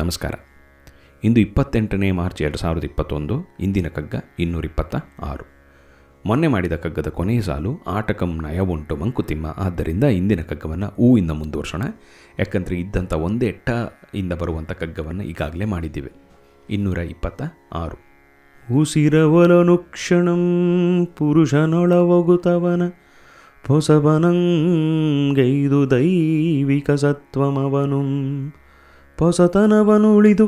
ನಮಸ್ಕಾರ. ಇಂದು 28 ಮಾರ್ಚ್ 2021, ಇಂದಿನ ಕಗ್ಗ 226. ಮೊನ್ನೆ ಮಾಡಿದ ಕಗ್ಗದ ಕೊನೆಯ ಸಾಲು ಆಟಕಂ ನಯವುಂಟು ಮಂಕುತಿಮ್ಮ, ಆದ್ದರಿಂದ ಇಂದಿನ ಕಗ್ಗವನ್ನು ಹೂವಿಂದ ಮುಂದುವರ್ಸೋಣ. ಯಾಕಂದರೆ ಇದ್ದಂಥ ಒಂದೇ ಟ ಇಂದ ಬರುವಂಥ ಕಗ್ಗವನ್ನು ಈಗಾಗಲೇ ಮಾಡಿದ್ದೀವಿ. 226. ಉಸಿರವಲನು ಕ್ಷಣಂ ಪುರುಷನೊಳವಗುತವನ ಪೊಸಬನಂಗೈದು ದೈವಿಕ ಸತ್ವಮವನು ಪೊಸತನವನುಳಿದು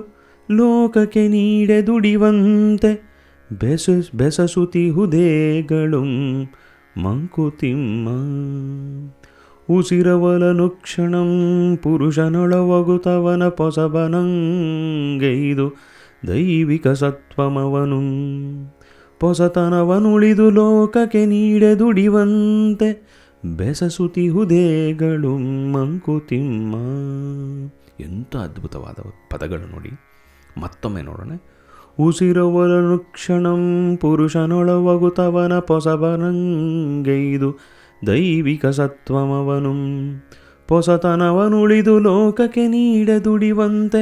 ಲೋಕಕ್ಕೆ ನೀಡೆದುಡಿವಂತೆ ಬೆಸಸುತಿಹುದೇಗಳು ಮಂಕುತಿಮ್ಮ. ಉಸಿರವಲನು ಕ್ಷಣಂ ಪುರುಷನೊಳವಗುತವನ ಪೊಸಬನಂಗೈದು ದೈವಿಕ ಸತ್ವಮವನು ಪೊಸತನವನುಳಿದು ಲೋಕಕ್ಕೆ ನೀಡೆದುಡಿವಂತೆ ಬೆಸಸುತಿಹುದೇಗಳು ಮಂಕುತಿಮ್ಮ. ಎಂಥ ಅದ್ಭುತವಾದ ಪದಗಳು ನೋಡಿ, ಮತ್ತೊಮ್ಮೆ ನೋಡೋಣ. ಉಸಿರವಲನು ಕ್ಷಣಂ ಪುರುಷನೊಳವಗುತವನ ಪೊಸಬನಂಗೈದು ದೈವಿಕ ಸತ್ವಮವನು ಪೊಸತನವನುಳಿದು ಲೋಕಕ್ಕೆ ನೀಡೆದುಡಿವಂತೆ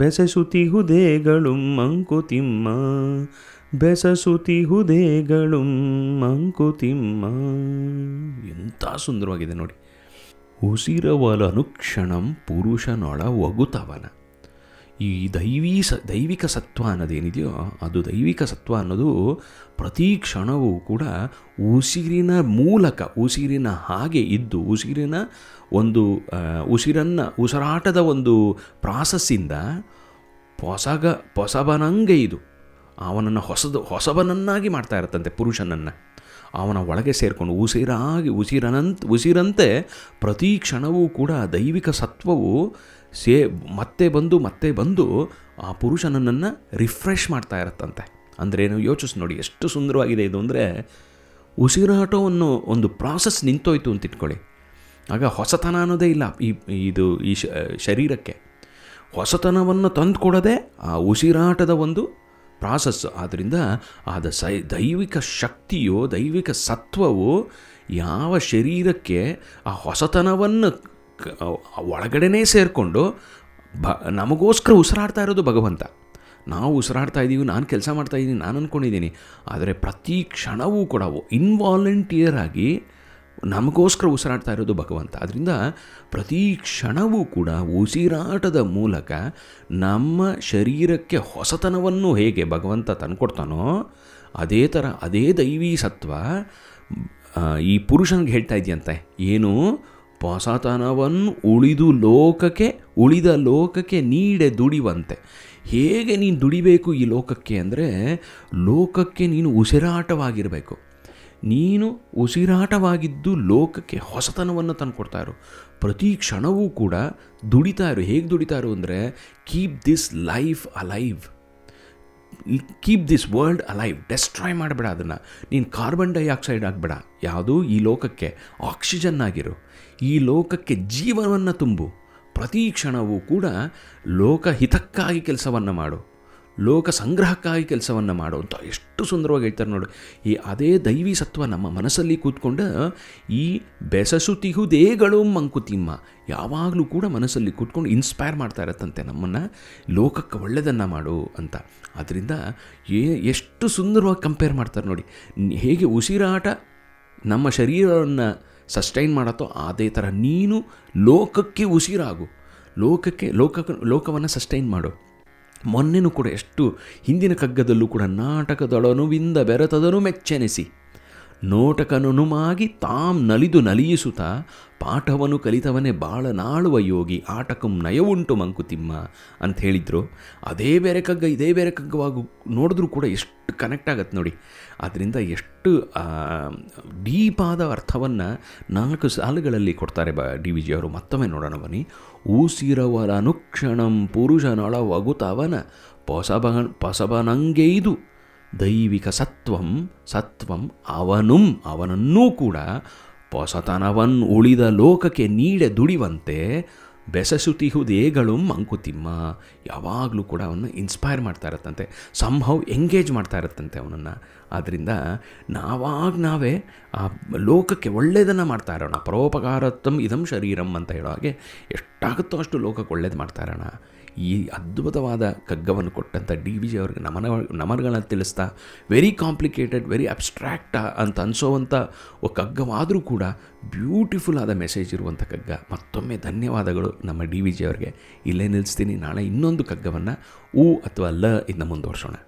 ಬೆಸಸುತಿಹುದೇಗಳು ಮಂಕುತಿಮ್ಮ ಬೆಸಸುತಿಹುದೇಗಳು ಮಂಕುತಿಮ್ಮ. ಎಂಥ ಸುಂದರವಾಗಿದೆ ನೋಡಿ. ಉಸಿರವಲನು ಕ್ಷಣಂ ಪುರುಷನೊಳ ಒಗುತವನ, ಈ ದೈವಿಕ ಸತ್ವ ಅನ್ನೋದೇನಿದೆಯೋ ಅದು ದೈವಿಕ ಸತ್ವ ಅನ್ನೋದು ಪ್ರತಿ ಕ್ಷಣವೂ ಕೂಡ ಉಸಿರಿನ ಮೂಲಕ, ಉಸಿರಿನ ಹಾಗೆ ಇದ್ದು, ಉಸಿರಿನ ಒಂದು ಉಸಿರಾಟದ ಒಂದು ಪ್ರಾಸಸ್ಸಿಂದ ಪೊಸಬನಂಗೆ ಇದು ಅವನನ್ನು ಹೊಸಬನನ್ನಾಗಿ ಮಾಡ್ತಾ ಇರುತ್ತಂತೆ. ಪುರುಷನನ್ನು ಅವನ ಒಳಗೆ ಸೇರಿಕೊಂಡು ಉಸಿರಂತೆ ಪ್ರತಿ ಕ್ಷಣವೂ ಕೂಡ ದೈವಿಕ ಸತ್ವವು ಮತ್ತೆ ಬಂದು ಆ ಪುರುಷನನ್ನು ರಿಫ್ರೆಶ್ ಮಾಡ್ತಾ ಇರುತ್ತಂತೆ. ಅಂದರೆ ಏನು, ಯೋಚಿಸಿ ನೋಡಿ ಎಷ್ಟು ಸುಂದರವಾಗಿದೆ ಇದು. ಅಂದರೆ ಉಸಿರಾಟವನ್ನು ಒಂದು ಪ್ರಾಸೆಸ್ ನಿಂತೋಯ್ತು ಅಂತ ಇಟ್ಕೊಳ್ಳಿ, ಆಗ ಹೊಸತನ ಅನ್ನೋದೇ ಇಲ್ಲ. ಈ ಶರೀರಕ್ಕೆ ಹೊಸತನವನ್ನು ತಂದುಕೊಡೋದೇ ಆ ಉಸಿರಾಟದ ಒಂದು ಪ್ರಾಸೆಸ್ಸು. ಆದ್ದರಿಂದ ಆದ ದೈವಿಕ ಶಕ್ತಿಯು, ದೈವಿಕ ಸತ್ವವು ಯಾವ ಶರೀರಕ್ಕೆ ಆ ಹೊಸತನವನ್ನು ಒಳಗಡೆನೇ ಸೇರಿಕೊಂಡು ನಮಗೋಸ್ಕರ ಉಸಿರಾಡ್ತಾ ಇರೋದು ಭಗವಂತ. ನಾವು ಉಸಿರಾಡ್ತಾ ಇದ್ದೀವಿ, ನಾನು ಕೆಲಸ ಮಾಡ್ತಾಯಿದ್ದೀನಿ, ನಾನು ಅಂದ್ಕೊಂಡಿದ್ದೀನಿ, ಆದರೆ ಪ್ರತಿ ಕ್ಷಣವೂ ಕೂಡ ಇನ್ವಾಲಂಟಿಯರಾಗಿ ನಮಗೋಸ್ಕರ ಉಸಿರಾಡ್ತಾ ಇರೋದು ಭಗವಂತ. ಅದರಿಂದ ಪ್ರತಿ ಕ್ಷಣವೂ ಕೂಡ ಉಸಿರಾಟದ ಮೂಲಕ ನಮ್ಮ ಶರೀರಕ್ಕೆ ಹೊಸತನವನ್ನು ಹೇಗೆ ಭಗವಂತ ತಂದುಕೊಡ್ತಾನೋ ಅದೇ ಥರ, ಅದೇ ದೈವಿ ಸತ್ವ ಈ ಪುರುಷನಿಗೆ ಹೇಳ್ತಾ ಇದೆಯಂತೆ. ಏನು? ಹೊಸತನವನ್ನು ಉಳಿದ ಲೋಕಕ್ಕೆ ನೀಡೆ ದುಡಿವಂತೆ. ಹೇಗೆ ನೀನು ದುಡಿಬೇಕು ಈ ಲೋಕಕ್ಕೆ ಅಂದರೆ, ಲೋಕಕ್ಕೆ ನೀನು ಉಸಿರಾಟವಾಗಿರಬೇಕು. ನೀನು ಉಸಿರಾಟವಾಗಿದ್ದು ಲೋಕಕ್ಕೆ ಹೊಸತನವನ್ನು ತಂದುಕೊಡ್ತಾಯಿರು. ಪ್ರತಿ ಕ್ಷಣವೂ ಕೂಡ ದುಡಿತಾಯಿರು. ಹೇಗೆ ದುಡಿತಾಯಿರು ಅಂದರೆ, keep this life alive, keep this world alive. Destroy ಮಾಡಬೇಡ ಅದನ್ನು. ನೀನು ಕಾರ್ಬನ್ ಡೈಆಕ್ಸೈಡ್ ಆಗಬೇಡ. ಯಾವುದು? ಈ ಲೋಕಕ್ಕೆ ಆಕ್ಸಿಜನ್ ಆಗಿರು. ಈ ಲೋಕಕ್ಕೆ ಜೀವನವನ್ನು ತುಂಬು. ಪ್ರತಿ ಕ್ಷಣವೂ ಕೂಡ ಲೋಕಹಿತಕ್ಕಾಗಿ ಕೆಲಸವನ್ನು ಮಾಡು, ಲೋಕ ಸಂಗ್ರಹಕ್ಕಾಗಿ ಕೆಲಸವನ್ನು ಮಾಡು ಅಂತ ಎಷ್ಟು ಸುಂದರವಾಗಿ ಹೇಳ್ತಾರೆ ನೋಡಿ. ಈ ಅದೇ ದೈವಿ ಸತ್ವ ನಮ್ಮ ಮನಸ್ಸಲ್ಲಿ ಕೂತ್ಕೊಂಡು ಈ ಬೆಸಸುತಿಹುದೇಗಳು ಮಂಕುತಿಮ್ಮ ಯಾವಾಗಲೂ ಕೂಡ ಮನಸ್ಸಲ್ಲಿ ಕೂತ್ಕೊಂಡು ಇನ್ಸ್ಪೈರ್ ಮಾಡ್ತಾ ಇರತ್ತಂತೆ ನಮ್ಮನ್ನು, ಲೋಕಕ್ಕೆ ಒಳ್ಳೆಯದನ್ನು ಮಾಡು ಅಂತ. ಆದ್ದರಿಂದ ಎಷ್ಟು ಸುಂದರವಾಗಿ ಕಂಪೇರ್ ಮಾಡ್ತಾರೆ ನೋಡಿ. ಹೇಗೆ ಉಸಿರಾಟ ನಮ್ಮ ಶರೀರವನ್ನು ಸಸ್ಟೈನ್ ಮಾಡತ್ತೋ ಅದೇ ಥರ ನೀನು ಲೋಕಕ್ಕೆ ಉಸಿರಾಗು, ಲೋಕವನ್ನು ಸಸ್ಟೈನ್ ಮಾಡು. ಮೊನ್ನೆನೂ ಕೂಡ, ಎಷ್ಟು ಹಿಂದಿನ ಕಗ್ಗದಲ್ಲೂ ಕೂಡ, ನಾಟಕದೊಳನುವಿಂದ ಬೆರೆತದನು ಮೆಚ್ಚೆನಿಸಿ ನೋಟಕನುಮಾಗಿ ತಾಮ್ ನಲಿದು ನಲಿಯಿಸುತ್ತಾ ಪಾಠವನ್ನು ಕಲಿತವನೇ ಬಾಳ ನಾಳುವ ಯೋಗಿ ಆಟಕಂ ನಯವುಂಟು ಮಂಕುತಿಮ್ಮ ಅಂತ ಹೇಳಿದರು. ಅದೇ ಬೇರೆ ಕಗ್ಗ, ಇದೇ ಬೇರೆ ಕಗ್ಗವಾಗಿ ನೋಡಿದ್ರೂ ಕೂಡ ಎಷ್ಟು ಕನೆಕ್ಟ್ ಆಗತ್ತೆ ನೋಡಿ. ಅದರಿಂದ ಎಷ್ಟು ಡೀಪಾದ ಅರ್ಥವನ್ನು 4 ಸಾಲುಗಳಲ್ಲಿ ಕೊಡ್ತಾರೆ ಡಿ.ವಿ.ಜಿ. ಅವರು. ಮತ್ತೊಮ್ಮೆ ನೋಡೋಣ ಬನ್ನಿ. ಉಸಿರವಲನು ಕ್ಷಣಂ ಪುರುಷನೊಳವಗುತವನ ಪೊಸಬನಂಗೆಯ್ದು ದೈವಿಕ ಸತ್ವಂ ಅವನನ್ನೂ ಕೂಡ ಪೊಸತನವನ್ನು ಉಳಿದ ಲೋಕಕ್ಕೆ ನೀಡೆ ದುಡಿವಂತೆ ಬೆಸಸುತಿಹುದೇಗಳು ಮಂಕುತಿಮ್ಮ. ಯಾವಾಗಲೂ ಕೂಡ ಅವನ್ನ ಇನ್ಸ್ಪೈರ್ ಮಾಡ್ತಾ ಇರತ್ತಂತೆ, ಸಂಭವ್ ಎಂಗೇಜ್ ಮಾಡ್ತಾ ಇರತ್ತಂತೆ ಅವನನ್ನು. ಆದ್ದರಿಂದ ನಾವಾಗ ನಾವೇ ಆ ಲೋಕಕ್ಕೆ ಒಳ್ಳೆಯದನ್ನು ಮಾಡ್ತಾ ಇರೋಣ. ಪರೋಪಕಾರತ್ವಂ ಇದಂ ಶರೀರಂ ಅಂತ ಹೇಳೋ ಹಾಗೆ ಎಷ್ಟಾಗುತ್ತೋ ಅಷ್ಟು ಲೋಕಕ್ಕೆ ಒಳ್ಳೇದು ಮಾಡ್ತಾ ಇರೋಣ. ಈ ಅದ್ಭುತವಾದ ಕಗ್ಗವನ್ನು ಕೊಟ್ಟಂಥ ಡಿ.ವಿ.ಜಿ ಅವರಿಗೆ ನಮನಗಳನ್ನು ತಿಳಿಸ್ತಾ, ವೆರಿ ಕಾಂಪ್ಲಿಕೇಟೆಡ್, ವೆರಿ ಅಬ್ಸ್ಟ್ರ್ಯಾಕ್ಟ ಅಂತ ಅನಿಸೋವಂಥ ಕಗ್ಗವಾದರೂ ಕೂಡ ಬ್ಯೂಟಿಫುಲ್ ಆದ ಮೆಸೇಜ್ ಇರುವಂಥ ಕಗ್ಗ. ಮತ್ತೊಮ್ಮೆ ಧನ್ಯವಾದಗಳು ನಮ್ಮ ಡಿ.ವಿ.ಜಿ ಅವರಿಗೆ. ಇಲ್ಲೇ ನಿಲ್ಲಿಸ್ತೀನಿ. ನಾಳೆ ಇನ್ನೊಂದು ಕಗ್ಗವನ್ನು ಊ ಅಥವಾ ಲ ಇಂದ ಮುಂದುವರ್ಸೋಣ.